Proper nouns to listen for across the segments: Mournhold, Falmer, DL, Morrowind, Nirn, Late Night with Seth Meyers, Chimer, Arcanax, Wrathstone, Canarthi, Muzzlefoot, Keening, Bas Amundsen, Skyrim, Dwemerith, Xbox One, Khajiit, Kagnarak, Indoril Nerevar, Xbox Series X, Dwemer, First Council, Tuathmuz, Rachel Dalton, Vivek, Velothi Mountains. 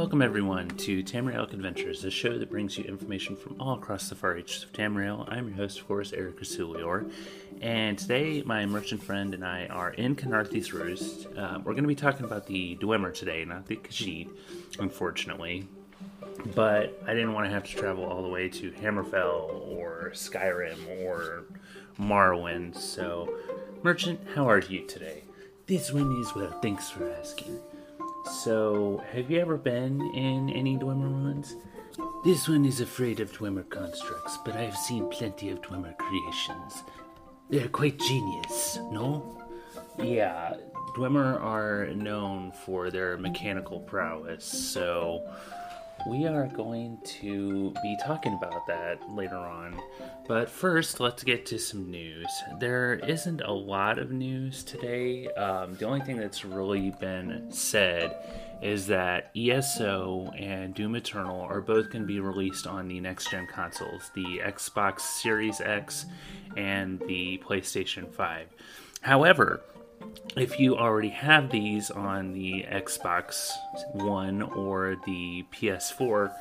Welcome everyone to Tamriel Adventures, a show that brings you information from all across the far reaches of Tamriel. I'm your host, of course, Eric Casilior, and today my merchant friend and I are in Canarthi's Roost. We're going to be talking about the Dwemer today, not the Khajiit, unfortunately. But I didn't want to have to travel all the way to Hammerfell or Skyrim or Morrowind, so merchant, how are you today? This one is well, thanks for asking. So, have you ever been in any Dwemer ruins? This one is afraid of Dwemer constructs, but I've seen plenty of Dwemer creations. They're quite genius, no? Yeah, Dwemer are known for their mechanical prowess, so we are going to be talking about that later on. But first, let's get to some news. There isn't a lot of news today. The only thing that's really been said is that ESO and Doom Eternal are both going to be released on the next-gen consoles, the Xbox Series X and the PlayStation 5. However, if you already have these on the Xbox One or the PS4,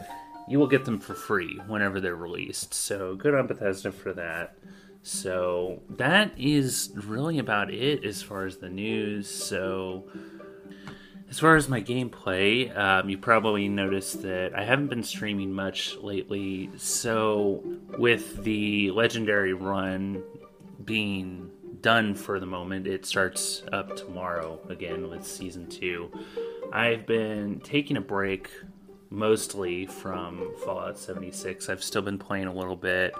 you will get them for free whenever they're released. So good on Bethesda for that. So that is really about it as far as the news. So as far as my gameplay, you probably noticed that I haven't been streaming much lately. So with the Legendary run being done for the moment, it starts up tomorrow again with season 2. I've been taking a break mostly from Fallout 76. I've still been playing a little bit.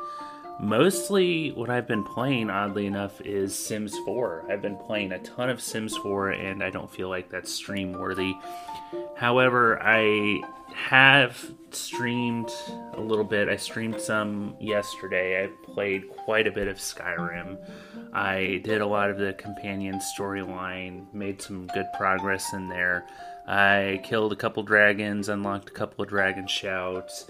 Mostly what I've been playing, oddly enough, is Sims 4. I've been playing a ton of Sims 4 and I don't feel like that's stream worthy. However, I have streamed a little bit. I streamed some yesterday. I played quite a bit of Skyrim. I did a lot of the companion storyline, made some good progress in there. I killed a couple dragons, unlocked a couple of dragon shouts.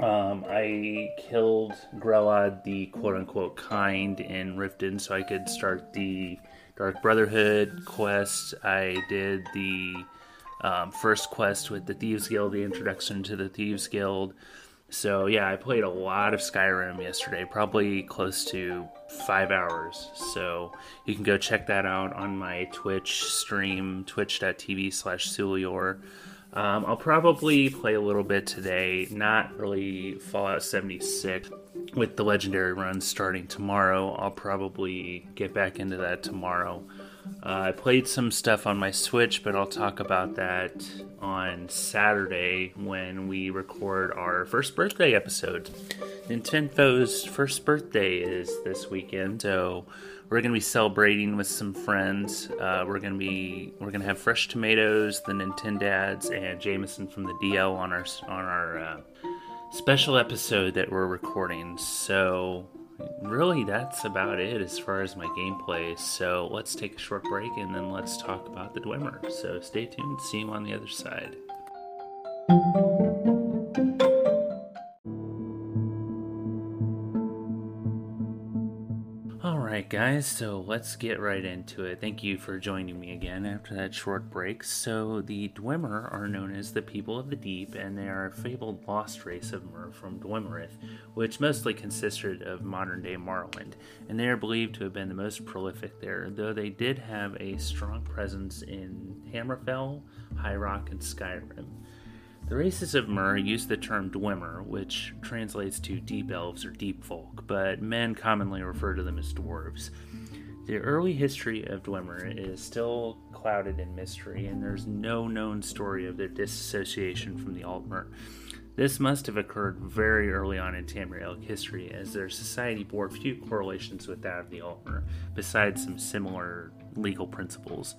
I killed Grelod, the quote-unquote kind, in Riften so I could start the Dark Brotherhood quest. I did the first quest with the Thieves Guild, the introduction to the Thieves Guild. So yeah, I played a lot of Skyrim yesterday, probably close to 5 hours. So you can go check that out on my Twitch stream, twitch.tv/Sulior. I'll probably play a little bit today, not really Fallout 76. With the Legendary run starting tomorrow, I'll probably get back into that tomorrow. I played some stuff on my Switch, but I'll talk about that on Saturday when we record our first birthday episode. Nintendo's first birthday is this weekend, so we're going to be celebrating with some friends. We're going to have Fresh Tomatoes, the Nintendads, and Jameson from the DL on our special episode that we're recording. So really, that's about it as far as my gameplay. So let's take a short break and then let's talk about the Dwemer. So stay tuned, see you on the other side. Alright guys, so let's get right into it. Thank you for joining me again after that short break. So the Dwemer are known as the People of the Deep, and they are a fabled lost race of Mer from Dwemereth, which mostly consisted of modern-day Marland, and they are believed to have been the most prolific there, though they did have a strong presence in Hammerfell, High Rock, and Skyrim. The races of Mer use the term Dwemer, which translates to deep elves or deep folk, but men commonly refer to them as dwarves. The early history of Dwemer is still clouded in mystery, and there's no known story of their disassociation from the Altmer. This must have occurred very early on in Tamrielic history, as their society bore few correlations with that of the Altmer, besides some similar legal principles.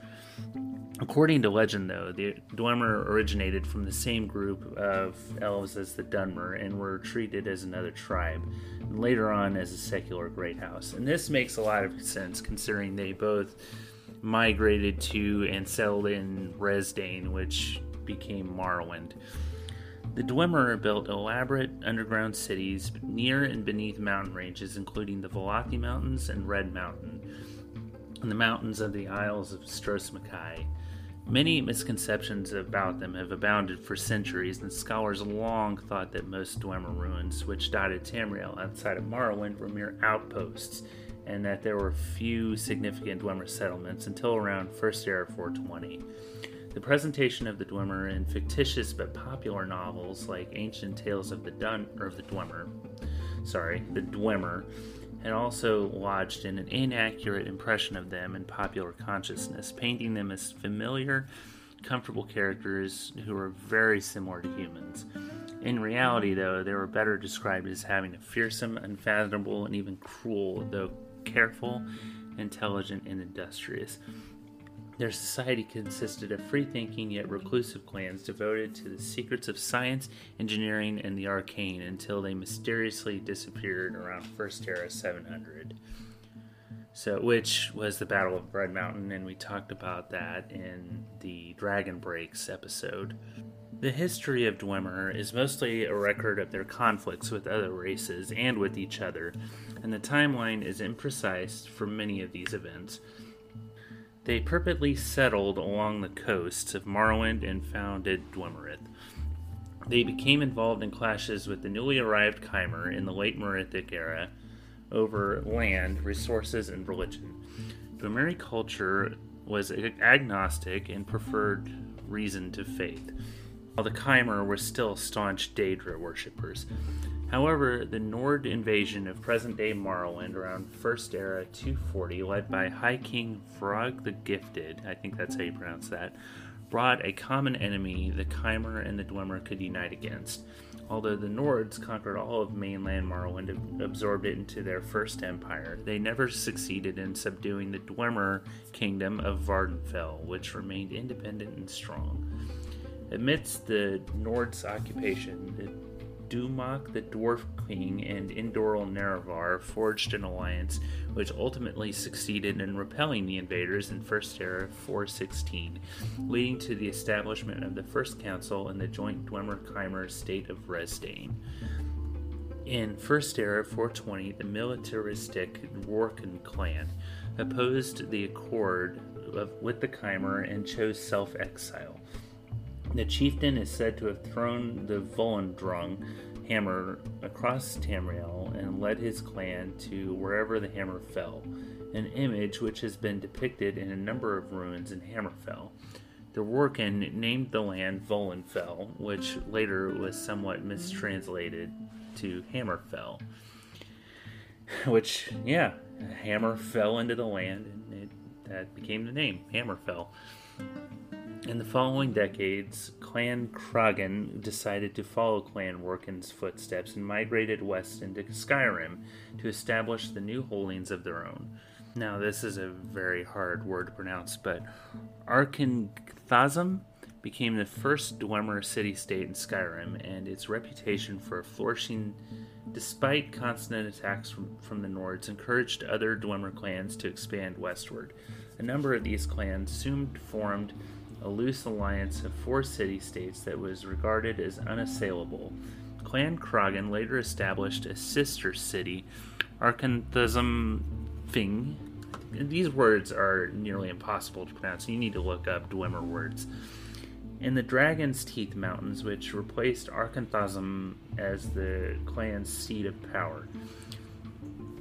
According to legend, though, the Dwemer originated from the same group of elves as the Dunmer and were treated as another tribe, and later on as a secular great house. And this makes a lot of sense, considering they both migrated to and settled in Resdayn, which became Morrowind. The Dwemer built elaborate underground cities near and beneath mountain ranges, including the Velothi Mountains and Red Mountain, and the mountains of the Isles of Strosmakai. Many misconceptions about them have abounded for centuries, and scholars long thought that most Dwemer ruins, which dotted Tamriel outside of Morrowind, were mere outposts, and that there were few significant Dwemer settlements until around First Era 420. The presentation of the Dwemer in fictitious but popular novels like Ancient Tales of the Dwemer, had also lodged in an inaccurate impression of them in popular consciousness, painting them as familiar, comfortable characters who were very similar to humans. In reality, though, they were better described as having a fearsome, unfathomable, and even cruel, though careful, intelligent, and industrious. Their society consisted of free-thinking yet reclusive clans devoted to the secrets of science, engineering, and the arcane until they mysteriously disappeared around First Era 700, which was the Battle of Red Mountain, and we talked about that in the Dragon Breaks episode. The history of Dwemer is mostly a record of their conflicts with other races and with each other, and the timeline is imprecise for many of these events. They purportedly settled along the coasts of Morrowind and founded Dwemereth. They became involved in clashes with the newly arrived Chimer in the late Merithic era over land, resources, and religion. Dwemeri culture was agnostic and preferred reason to faith, while the Chimer were still staunch Daedra worshippers. However, the Nord invasion of present-day Morrowind around First Era 240, led by High King Frog the Gifted, I think that's how you pronounce that, brought a common enemy the Chimer and the Dwemer could unite against. Although the Nords conquered all of mainland Morrowind and absorbed it into their first empire, they never succeeded in subduing the Dwemer kingdom of Vvardenfell, which remained independent and strong. Amidst the Nords' occupation, Dumok, the Dwarf King, and Indoril Nerevar forged an alliance which ultimately succeeded in repelling the invaders in First Era 416, leading to the establishment of the First Council and the joint Dwemer-Chimer state of Resdayn. In First Era 420, the militaristic Dworkin clan opposed the accord with the Chimer and chose self-exile. The chieftain is said to have thrown the Volendrung hammer across Tamriel and led his clan to wherever the hammer fell, an image which has been depicted in a number of ruins in Hammerfell. The Dworkin named the land Volenfell, which later was somewhat mistranslated to Hammerfell, which, hammer fell into the land, and that became the name, Hammerfell. In the following decades, Clan Krogan decided to follow Clan Dworkin's footsteps and migrated west into Skyrim to establish the new holdings of their own. Now, this is a very hard word to pronounce, but Arkenthasm became the first Dwemer city-state in Skyrim, and its reputation for flourishing despite constant attacks from the Nords encouraged other Dwemer clans to expand westward. A number of these clans soon formed a loose alliance of four city-states that was regarded as unassailable. Clan Krogan later established a sister city, Arkenthasmfing. These words are nearly impossible to pronounce. You need to look up Dwemer words. In the Dragon's Teeth Mountains, which replaced Arkenthasm as the clan's seat of power.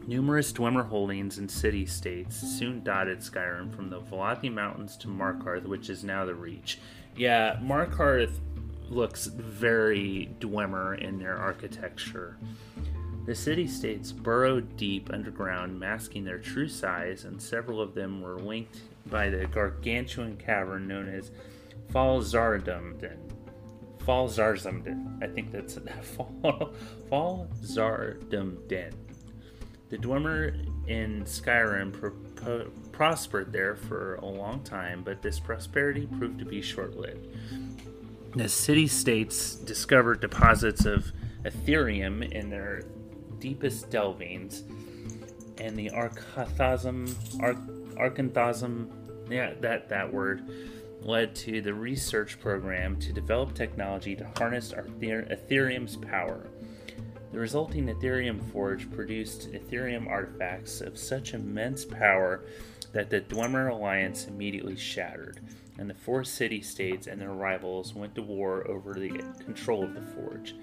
Numerous Dwemer holdings and city-states soon dotted Skyrim from the Velothi Mountains to Markarth, which is now the Reach. Yeah, Markarth looks very Dwemer in their architecture. The city-states burrowed deep underground, masking their true size, and several of them were linked by the gargantuan cavern known as Falzardumden. I think that's Falzardumden. The Dwemer in Skyrim prospered there for a long time, but this prosperity proved to be short-lived. The city-states discovered deposits of Ethereum in their deepest delvings, and the Arkenthasm, that word, led to the research program to develop technology to harness Ethereum's power. The resulting Ethereum Forge produced Ethereum artifacts of such immense power that the Dwemer alliance immediately shattered, and the four city-states and their rivals went to war over the control of the forge.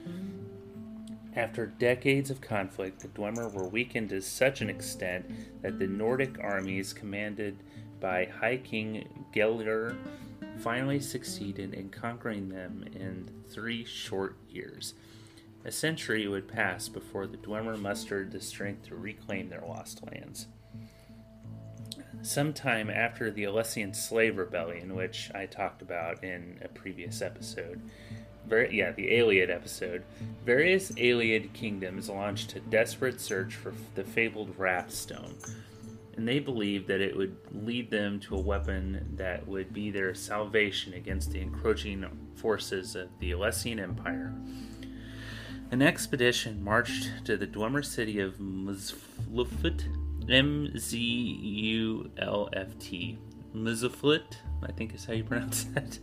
After decades of conflict, the Dwemer were weakened to such an extent that the Nordic armies commanded by High King Gellir finally succeeded in conquering them in 3 short years. A century would pass before the Dwemer mustered the strength to reclaim their lost lands. Sometime after the Alessian Slave Rebellion, which I talked about in a previous episode, the Aeliad episode, various Aeliad kingdoms launched a desperate search for the fabled Wrathstone, and they believed that it would lead them to a weapon that would be their salvation against the encroaching forces of the Alessian Empire. An expedition marched to the Dwemer city of Muzzlefoot, M-Z-U-L-F-T, Muzzlefoot, I think is how you pronounce that.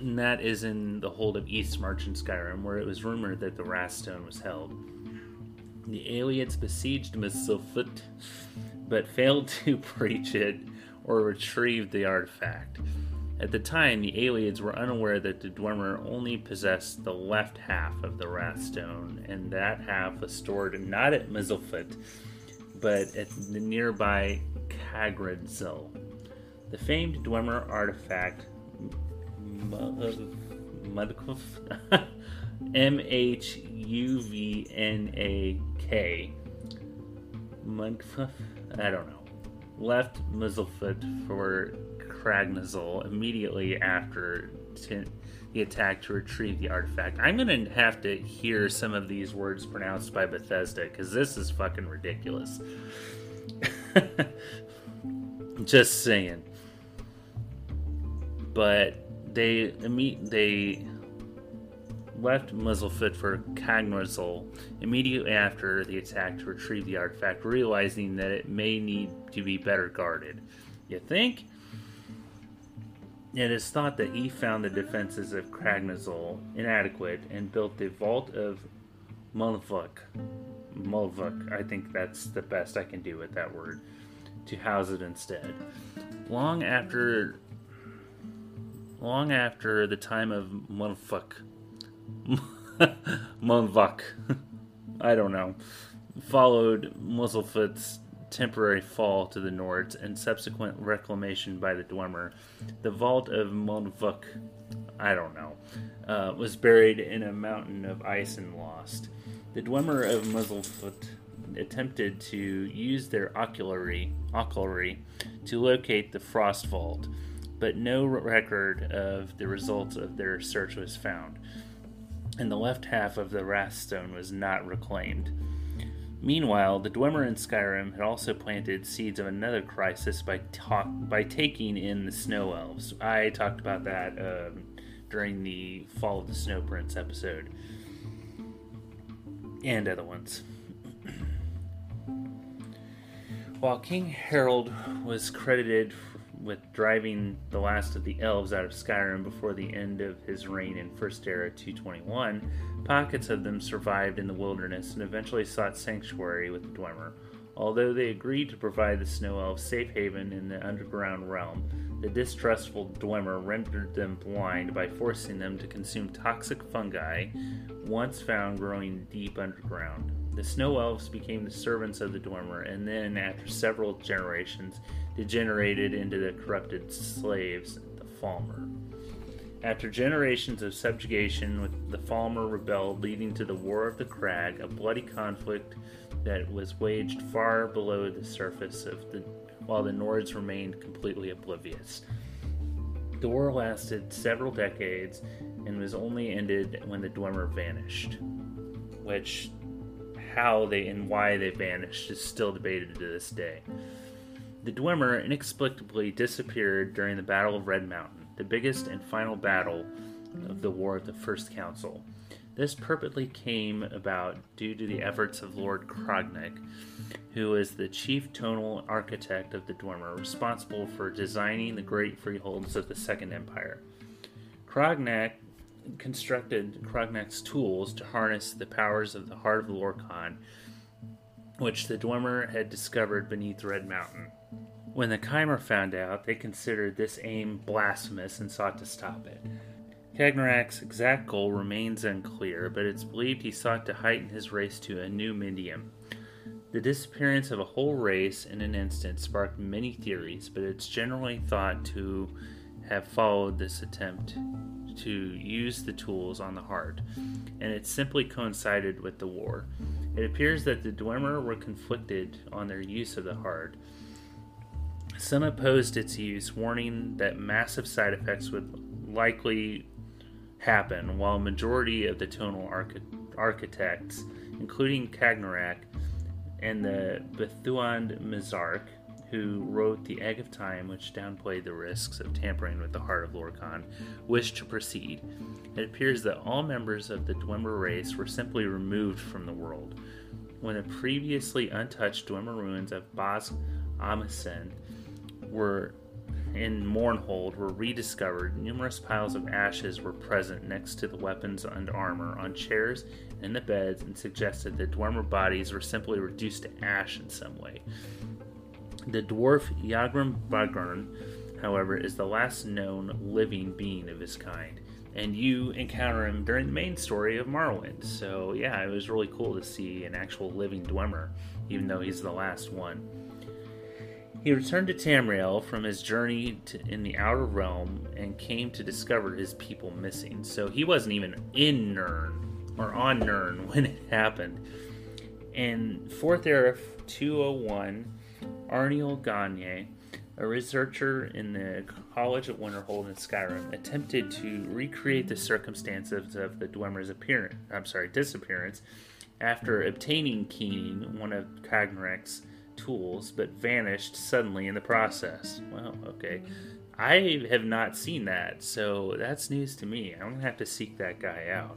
And that is in the hold of Eastmarch in Skyrim, where it was rumored that the Wrathstone was held. The Aeliads besieged Muzzlefoot, but failed to breach it or retrieve the artifact. At the time, the Aeliads were unaware that the Dwemer only possessed the left half of the Wrathstone, and that half was stored not at Muzzlefoot, but at the nearby Khajiit. The famed Dwemer artifact, M-H-U-V-N-A-K, Mudkuf, I don't know, left Muzzlefoot for Kragnazol immediately after the attack to retrieve the artifact. I'm going to have to hear some of these words pronounced by Bethesda, because this is fucking ridiculous. Just saying. But they left Muzzlefoot for Khajiit immediately after the attack to retrieve the artifact, realizing that it may need to be better guarded. You think? It is thought that he found the defenses of Khajiit inadequate and built the Vault of Mulvuk, I think that's the best I can do with that word, to house it instead. Long after the time of Mulvuk, I don't know, followed Muzzlefoot's temporary fall to the Nords and subsequent reclamation by the Dwemer, the Vault of Mulvuk, I don't know, was buried in a mountain of ice and lost. The Dwemer of Muzzlefoot attempted to use their oculary to locate the Frost Vault, but no record of the results of their search was found, and the left half of the Wrathstone was not reclaimed. Meanwhile, the Dwemer in Skyrim had also planted seeds of another crisis by taking in the Snow Elves. I talked about that during the Fall of the Snow Prince episode, and other ones. While King Harold was credited with driving the last of the elves out of Skyrim before the end of his reign in First Era 221, pockets of them survived in the wilderness and eventually sought sanctuary with the Dwemer. Although they agreed to provide the Snow Elves safe haven in the underground realm, the distrustful Dwemer rendered them blind by forcing them to consume toxic fungi once found growing deep underground. The Snow Elves became the servants of the Dwemer, and then, after several generations, degenerated into the corrupted slaves, the Falmer. After generations of subjugation, the Falmer rebelled, leading to the War of the Crag, a bloody conflict that was waged far below the surface while the Nords remained completely oblivious. The war lasted several decades and was only ended when the Dwemer vanished, which how they and why they vanished is still debated to this day. The Dwemer inexplicably disappeared during the Battle of Red Mountain, the biggest and final battle of the War of the First Council. This purportedly came about due to the efforts of Lord Krognik, who is the chief tonal architect of the Dwemer, responsible for designing the great freeholds of the Second Empire. Krognik constructed Krognak's tools to harness the powers of the Heart of Lorkhan, which the Dwemer had discovered beneath Red Mountain. When the Chimer found out, they considered this aim blasphemous and sought to stop it. Kagnarak's exact goal remains unclear, but it's believed he sought to heighten his race to a new medium. The disappearance of a whole race in an instant sparked many theories, but it's generally thought to have followed this attempt to use the tools on the heart, and it simply coincided with the war. It appears that the Dwemer were conflicted on their use of the heart. Some opposed its use, warning that massive side effects would likely happen, while a majority of the tonal architects, including Kagnarak and the Bethuand Mizarch, who wrote The Egg of Time, which downplayed the risks of tampering with the heart of Lorcan, wished to proceed. It appears that all members of the Dwemer race were simply removed from the world. When the previously untouched Dwemer ruins of Bas Amundsen were in Mournhold were rediscovered, numerous piles of ashes were present next to the weapons and armor, on chairs and in the beds, and suggested that Dwemer bodies were simply reduced to ash in some way. The dwarf Yagrim Bagurn, however, is the last known living being of his kind, and you encounter him during the main story of Morrowind. So yeah, it was really cool to see an actual living Dwemer, even though he's the last one. He returned to Tamriel from his journey in the Outer Realm and came to discover his people missing. So he wasn't even in Nirn or on Nirn when it happened. In 4th Era 201, Arniel Gagne, a researcher in the College at Winterhold in Skyrim, attempted to recreate the circumstances of the Dwemer's disappearance after obtaining Keening, one of Kagnarak's tools, but vanished suddenly in the process. Well, okay. I have not seen that, so that's news to me. I'm gonna have to seek that guy out.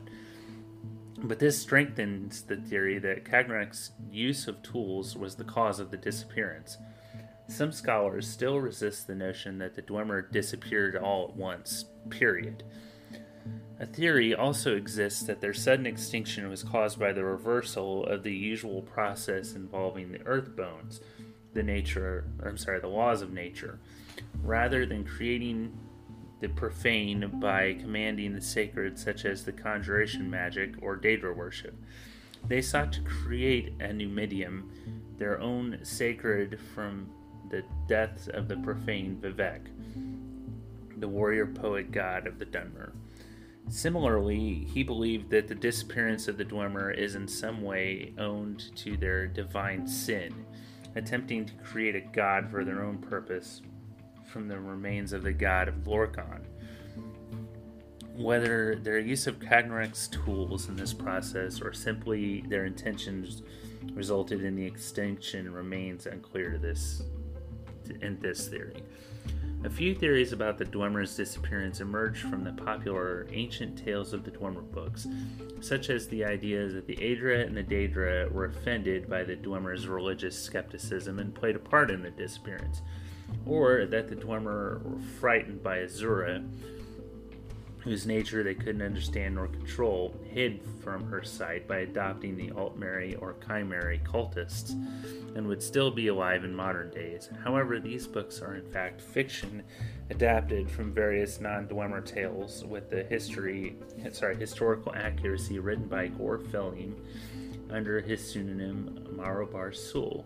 But this strengthens the theory that Kagnarak's use of tools was the cause of the disappearance. Some scholars still resist the notion that the Dwemer disappeared all at once, period. A theory also exists that their sudden extinction was caused by the reversal of the usual process involving the earth bones, the laws of nature, rather than creating the profane by commanding the sacred, such as the conjuration magic or Daedra worship. They sought to create a new medium, their own sacred, from the death of the profane Vivek, the warrior poet god of the Dunmer. Similarly, he believed that the disappearance of the Dwemer is in some way owned to their divine sin, attempting to create a god for their own purpose from the remains of the god of Lorcan. Whether their use of Kagnarak's tools in this process or simply their intentions resulted in the extinction remains unclear in this theory. A few theories about the Dwemer's disappearance emerged from the popular ancient tales of the Dwemer books, such as the idea that the Aedra and the Daedra were offended by the Dwemer's religious skepticism and played a part in the disappearance, or that the Dwemer were frightened by Azura, whose nature they couldn't understand nor control, hid from her sight by adopting the Altmeri or Chimeri cultists, and would still be alive in modern days. However, these books are in fact fiction, adapted from various non-Dwemer tales with the historical accuracy written by Gore Felim under his pseudonym Marobar Sul.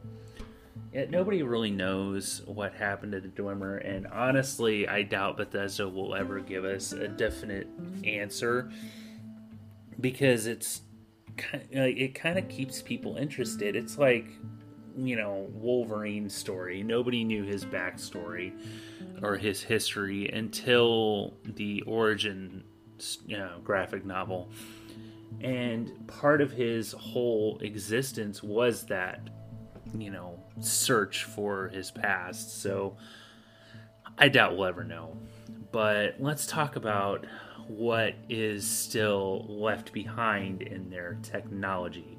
Yet nobody really knows what happened to the Dwemer, and honestly, I doubt Bethesda will ever give us a definite answer, because it kind of keeps people interested. It's like, you know, Wolverine's story. Nobody knew his backstory or his history until the origin, you know, graphic novel, and part of his whole existence was that, you know, search for his past. So I doubt we'll ever know. But let's talk about what is still left behind in their technology.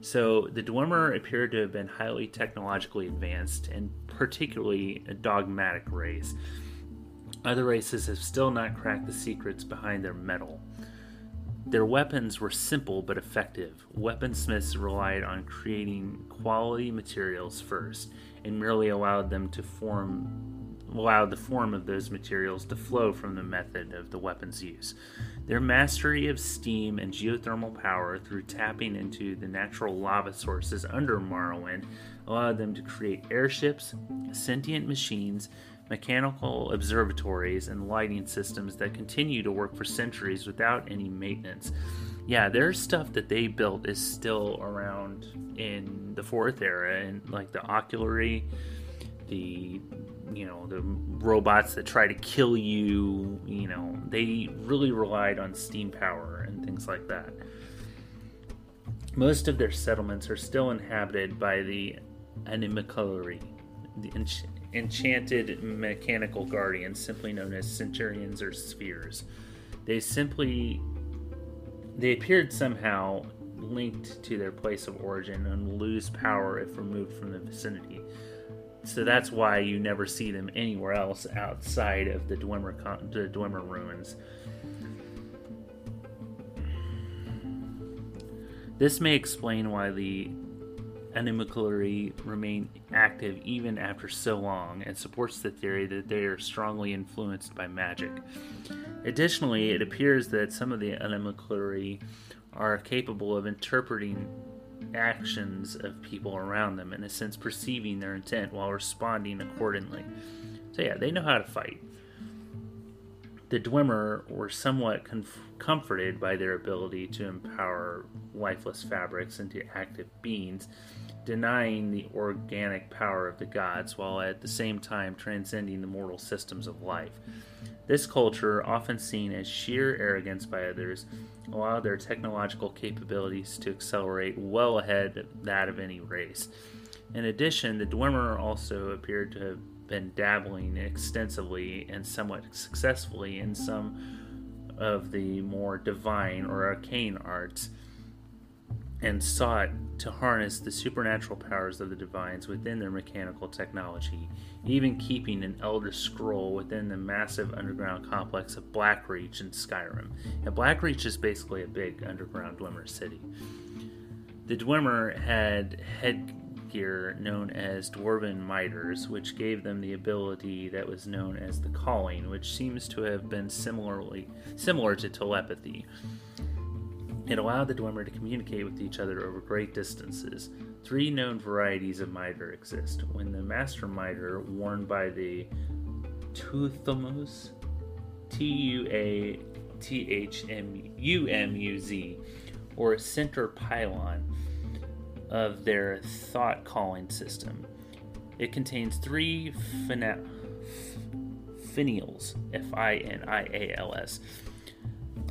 So the Dwemer appeared to have been highly technologically advanced, and particularly a dogmatic race. Other races have still not cracked the secrets behind their metal. Their weapons were simple but effective. Weaponsmiths relied on creating quality materials first, and merely allowed the form of those materials to flow from the method of the weapon's use. Their mastery of steam and geothermal power through tapping into the natural lava sources under Morrowind allowed them to create airships, sentient machines, mechanical observatories, and lighting systems that continue to work for centuries without any maintenance. Yeah, there's stuff that they built is still around in the Fourth Era, and like the Oculary, the robots that try to kill you, they really relied on steam power and things like that. Most of their settlements are still inhabited by the Animicalary, the enchanted mechanical guardians, simply known as centurions or spheres. They appeared somehow linked to their place of origin and lose power if removed from the vicinity. So that's why you never see them anywhere else outside of the Dwemer ruins. This may explain why the Animicalary remain active even after so long, and supports the theory that they are strongly influenced by magic. Additionally, it appears that some of the Animicalary are capable of interpreting actions of people around them, in a sense perceiving their intent while responding accordingly. So yeah, they know how to fight. The Dwemer were somewhat comforted by their ability to empower lifeless fabrics into active beings, denying the organic power of the gods while at the same time transcending the mortal systems of life. This culture, often seen as sheer arrogance by others, allowed their technological capabilities to accelerate well ahead of that of any race. In addition, the Dwemer also appeared to have been dabbling extensively and somewhat successfully in some of the more divine or arcane arts, and sought to harness the supernatural powers of the divines within their mechanical technology, even keeping an Elder Scroll within the massive underground complex of Blackreach in Skyrim. And Blackreach is basically a big underground Dwemer city. The Dwemer had headgear known as Dwarven Miters, which gave them the ability that was known as the Calling, which seems to have been similar to telepathy. It allowed the Dwemer to communicate with each other over great distances. 3 known varieties of mitre exist. When the Master Mitre, worn by the Tuathmuz, Tuathmuz, or center pylon of their thought calling system. It contains 3 finials, F-I-N-I-A-L-S,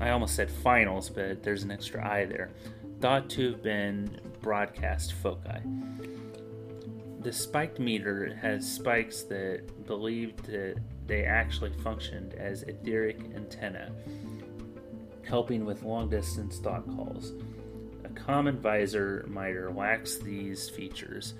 I almost said finals, but there's an extra I there, thought to have been broadcast foci. The spiked meter has spikes that believed that they actually functioned as etheric antennae, helping with long-distance thought calls. A common visor mitre lacks these features.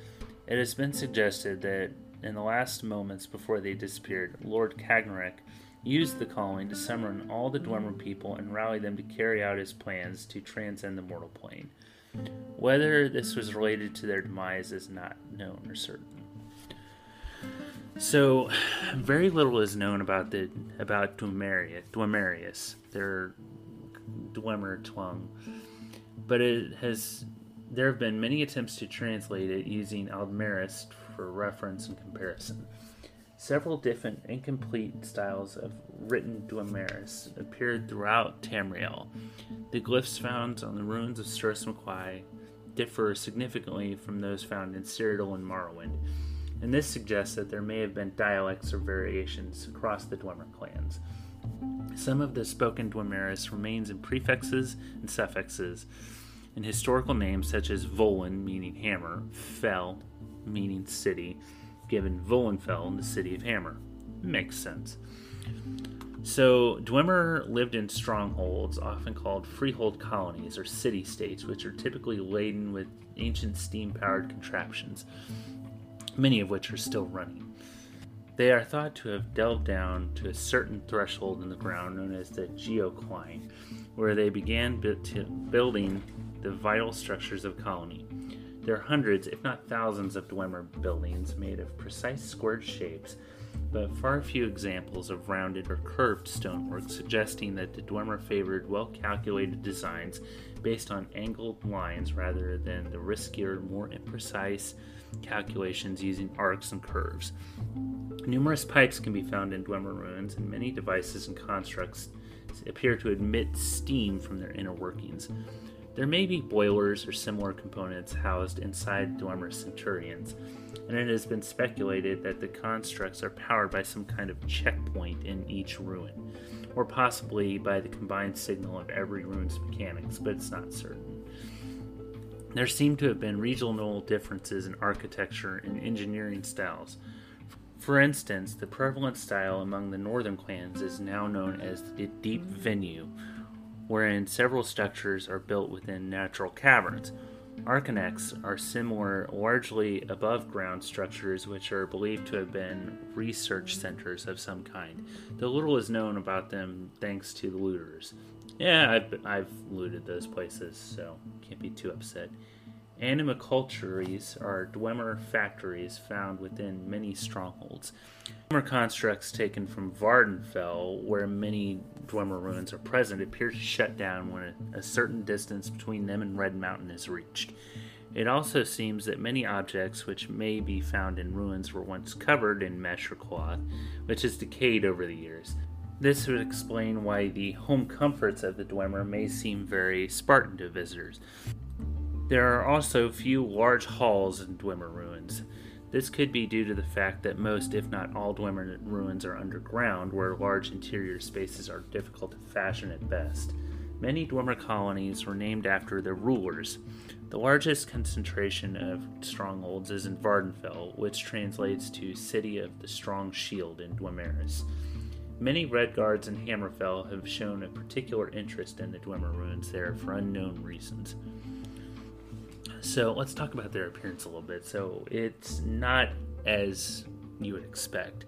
It has been suggested that in the last moments before they disappeared, Lord Kagnarek used the Calling to summon all the Dwemer people and rally them to carry out his plans to transcend the mortal plane. Whether this was related to their demise is not known or certain. So, very little is known about Dwemerius, their Dwemer tongue, but there have been many attempts to translate it using Altmerist for reference and comparison. Several different incomplete styles of written Dwemeris appeared throughout Tamriel. The glyphs found on the ruins of Sturus McQuay differ significantly from those found in Cyrodiil and Morrowind, and this suggests that there may have been dialects or variations across the Dwemer clans. Some of the spoken Dwemeris remains in prefixes and suffixes, in historical names such as Volen, meaning hammer, Fell, meaning city, given Volenfell in the city of Hammer. Makes sense. So, Dwemer lived in strongholds, often called freehold colonies or city-states, which are typically laden with ancient steam-powered contraptions, many of which are still running. They are thought to have delved down to a certain threshold in the ground known as the geocline, where they began building the vital structures of colony. There are hundreds, if not thousands, of Dwemer buildings made of precise squared shapes, but far few examples of rounded or curved stonework, suggesting that the Dwemer favored well-calculated designs based on angled lines rather than the riskier, more imprecise calculations using arcs and curves. Numerous pipes can be found in Dwemer ruins, and many devices and constructs appear to emit steam from their inner workings. There may be boilers or similar components housed inside Dwemer Centurions, and it has been speculated that the constructs are powered by some kind of checkpoint in each ruin, or possibly by the combined signal of every ruin's mechanics, but it's not certain. There seem to have been regional differences in architecture and engineering styles. For instance, the prevalent style among the northern clans is now known as the Deep Venue, wherein several structures are built within natural caverns. Arcanax are similar, largely above-ground structures which are believed to have been research centers of some kind, though little is known about them thanks to the looters. Yeah, I've looted those places, so can't be too upset. Animaculturies are Dwemer factories found within many strongholds. Dwemer constructs taken from Vvardenfell, where many Dwemer ruins are present, appear to shut down when a certain distance between them and Red Mountain is reached. It also seems that many objects which may be found in ruins were once covered in mesh or cloth, which has decayed over the years. This would explain why the home comforts of the Dwemer may seem very Spartan to visitors. There are also few large halls in Dwemer ruins. This could be due to the fact that most, if not all, Dwemer ruins are underground, where large interior spaces are difficult to fashion at best. Many Dwemer colonies were named after their rulers. The largest concentration of strongholds is in Vvardenfell, which translates to City of the Strong Shield in Dwemerith. Many Red Guards in Hammerfell have shown a particular interest in the Dwemer ruins there for unknown reasons. So let's talk about their appearance a little bit. So it's not as you would expect.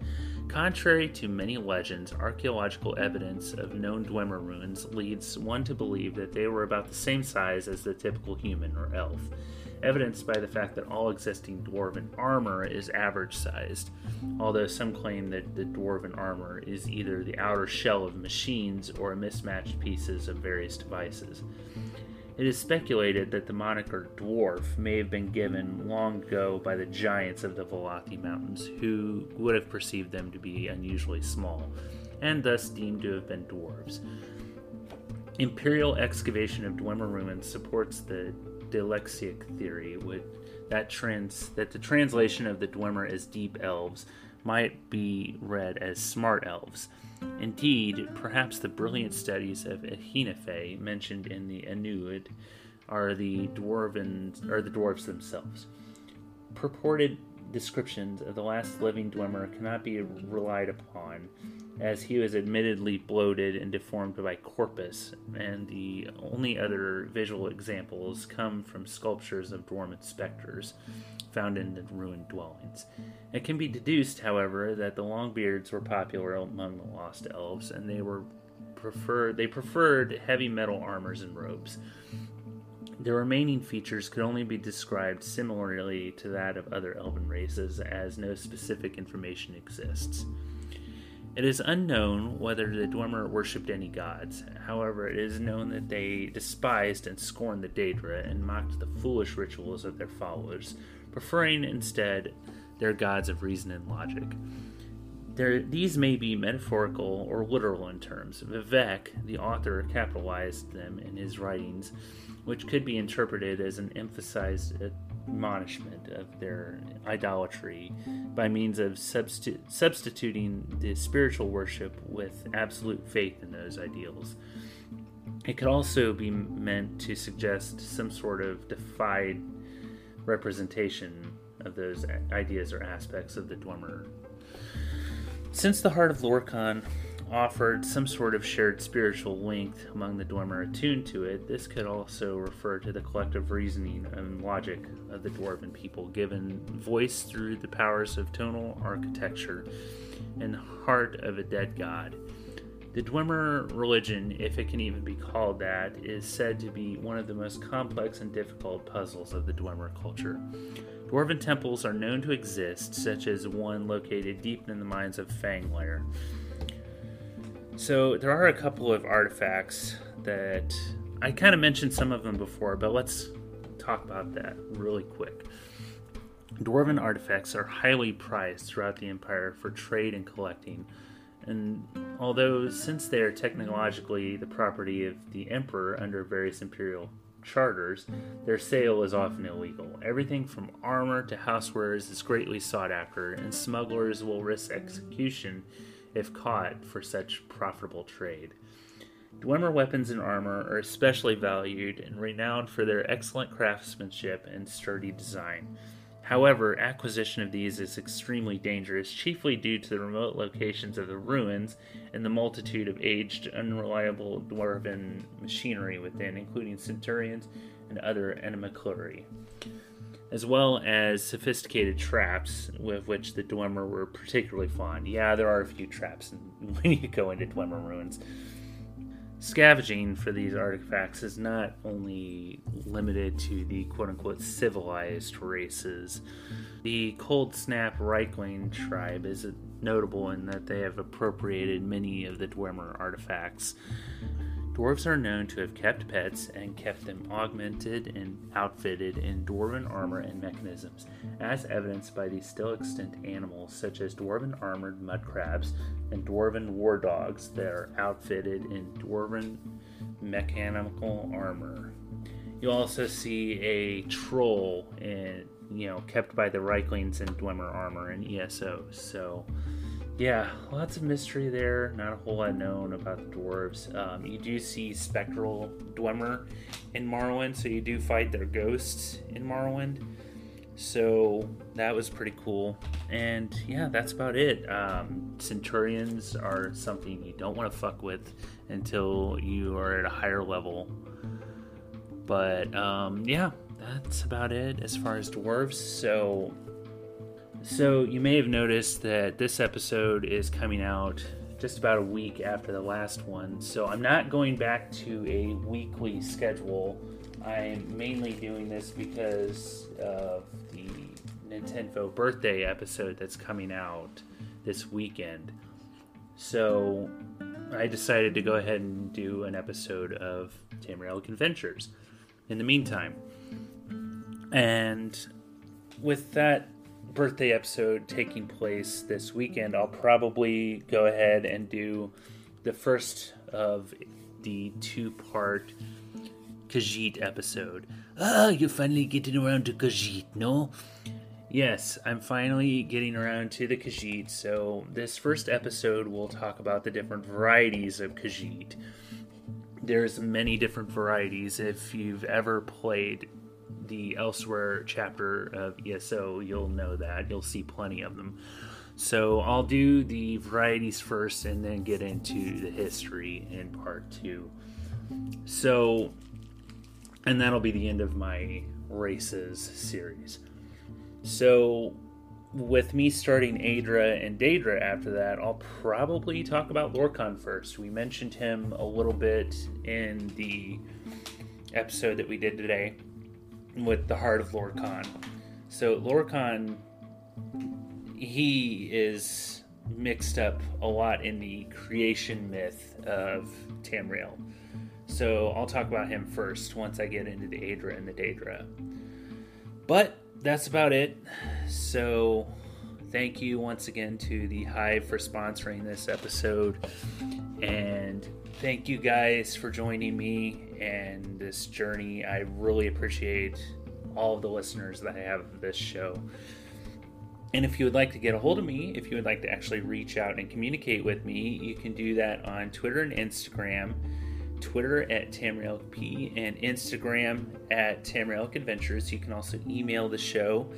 Contrary to many legends, archaeological evidence of known Dwemer ruins leads one to believe that they were about the same size as the typical human or elf, evidenced by the fact that all existing dwarven armor is average-sized, although some claim that the dwarven armor is either the outer shell of machines or mismatched pieces of various devices. It is speculated that the moniker dwarf may have been given long ago by the giants of the Velothi Mountains, who would have perceived them to be unusually small, and thus deemed to have been dwarves. Imperial excavation of Dwemer ruins supports the dilexic theory that the translation of the Dwemer as deep elves might be read as smart elves. Indeed, perhaps the brilliant studies of Ehinafe mentioned in the Anuad are the dwarves themselves. Purported descriptions of the last living Dwemer cannot be relied upon, as he was admittedly bloated and deformed by Corpus, and the only other visual examples come from sculptures of dormant specters found in the ruined dwellings. It can be deduced, however, that the Longbeards were popular among the Lost Elves, and they preferred heavy metal armors and robes. The remaining features could only be described similarly to that of other elven races, as no specific information exists. It is unknown whether the Dwemer worshipped any gods. However, it is known that they despised and scorned the Daedra and mocked the foolish rituals of their followers, preferring instead their gods of reason and logic. These may be metaphorical or literal in terms. Vivek, the author, capitalized them in his writings, which could be interpreted as an emphasized admonishment of their idolatry by means of substituting the spiritual worship with absolute faith in those ideals. It could also be meant to suggest some sort of defied representation of those ideas or aspects of the Dwemer. Since the heart of Lorcan offered some sort of shared spiritual link among the Dwemer attuned to it. This could also refer to the collective reasoning and logic of the Dwarven people, given voice through the powers of tonal architecture and heart of a dead god. The Dwemer religion, if it can even be called that, is said to be one of the most complex and difficult puzzles of the Dwemer culture. Dwarven temples are known to exist, such as one located deep in the mines of Fanglair. So there are a couple of artifacts that I kind of mentioned some of them before, but let's talk about that really quick. Dwarven artifacts are highly prized throughout the Empire for trade and collecting, and although since they are technologically the property of the Emperor under various imperial charters, their sale is often illegal. Everything from armor to housewares is greatly sought after, and smugglers will risk execution if caught for such profitable trade. Dwemer weapons and armor are especially valued and renowned for their excellent craftsmanship and sturdy design. However, acquisition of these is extremely dangerous, chiefly due to the remote locations of the ruins and the multitude of aged, unreliable Dwarven machinery within, including centurions and other animalculae, as well as sophisticated traps, with which the Dwemer were particularly fond. Yeah, there are a few traps when you go into Dwemer ruins. Scavenging for these artifacts is not only limited to the quote-unquote civilized races. The Cold Snap Reichling tribe is notable in that they have appropriated many of the Dwemer artifacts. Dwarves are known to have kept pets and kept them augmented and outfitted in Dwarven armor and mechanisms, as evidenced by the still extant animals such as Dwarven armored mud crabs and Dwarven war dogs that are outfitted in Dwarven mechanical armor. You also see a troll, kept by the Reiklings in Dwemer armor and ESO. So, yeah, lots of mystery there, not a whole lot known about the dwarves. You do see spectral Dwemer in Morrowind, so you do fight their ghosts in Morrowind. So that was pretty cool. And yeah, that's about it. Centurions are something you don't want to fuck with until you are at a higher level. But yeah, that's about it as far as dwarves. So you may have noticed that this episode is coming out just about a week after the last one. So I'm not going back to a weekly schedule. I'm mainly doing this because of the Nintendo birthday episode that's coming out this weekend. So I decided to go ahead and do an episode of Tamriel Adventures in the meantime. And with that birthday episode taking place this weekend, I'll probably go ahead and do the first of the two-part Khajiit episode. You're finally getting around to Khajiit, no? Yes, I'm finally getting around to the Khajiit, so this first episode will talk about the different varieties of Khajiit. There's many different varieties. If you've ever played the Elsewhere chapter of ESO, you'll know that. You'll see plenty of them. So I'll do the varieties first and then get into the history in part two. So, and that'll be the end of my races series. So with me starting Aedra and Daedra after that, I'll probably talk about Lorcan first. We mentioned him a little bit in the episode that we did today with the Heart of Lorcan. So Lorcan, he is mixed up a lot in the creation myth of Tamriel. So I'll talk about him first once I get into the Aedra and the Daedra. But that's about it. So thank you once again to the Hive for sponsoring this episode. And thank you guys for joining me and this journey. I really appreciate all of the listeners that I have of this show. And if you would like to get a hold of me, if you would like to actually reach out and communicate with me, you can do that on Twitter and Instagram. Twitter at TamrielP and Instagram at TamrielAdventures. You can also email the show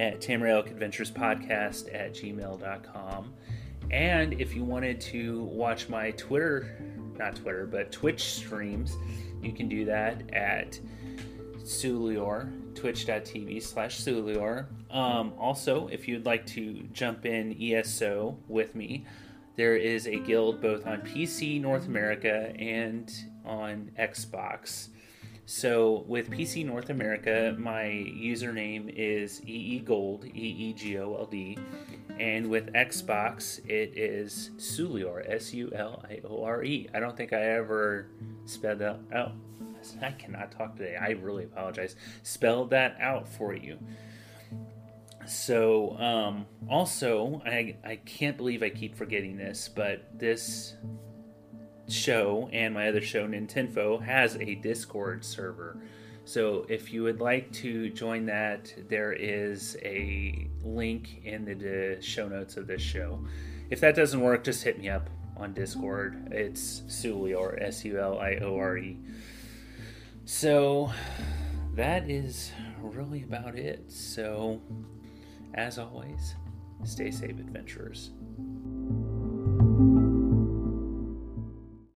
at TamrielAdventurespodcast@gmail.com. And if you wanted to watch my Twitch streams, you can do that at Sulior, twitch.tv/Sulior. Also, if you'd like to jump in ESO with me, there is a guild both on PC North America and on Xbox. So with PC North America, my username is EEGold, EEGOLD, and with Xbox, it is Sulior, SULIORE. I don't think I ever spelled that out. I cannot talk today. I really apologize. Spelled that out for you. So, also, I can't believe I keep forgetting this, but this show and my other show, Nintenfo, has a Discord server. So if you would like to join that, there is a link in the show notes of this show. If that doesn't work, just hit me up on Discord. It's Suliore, SULIORE. So that is really about it. So as always, stay safe, adventurers.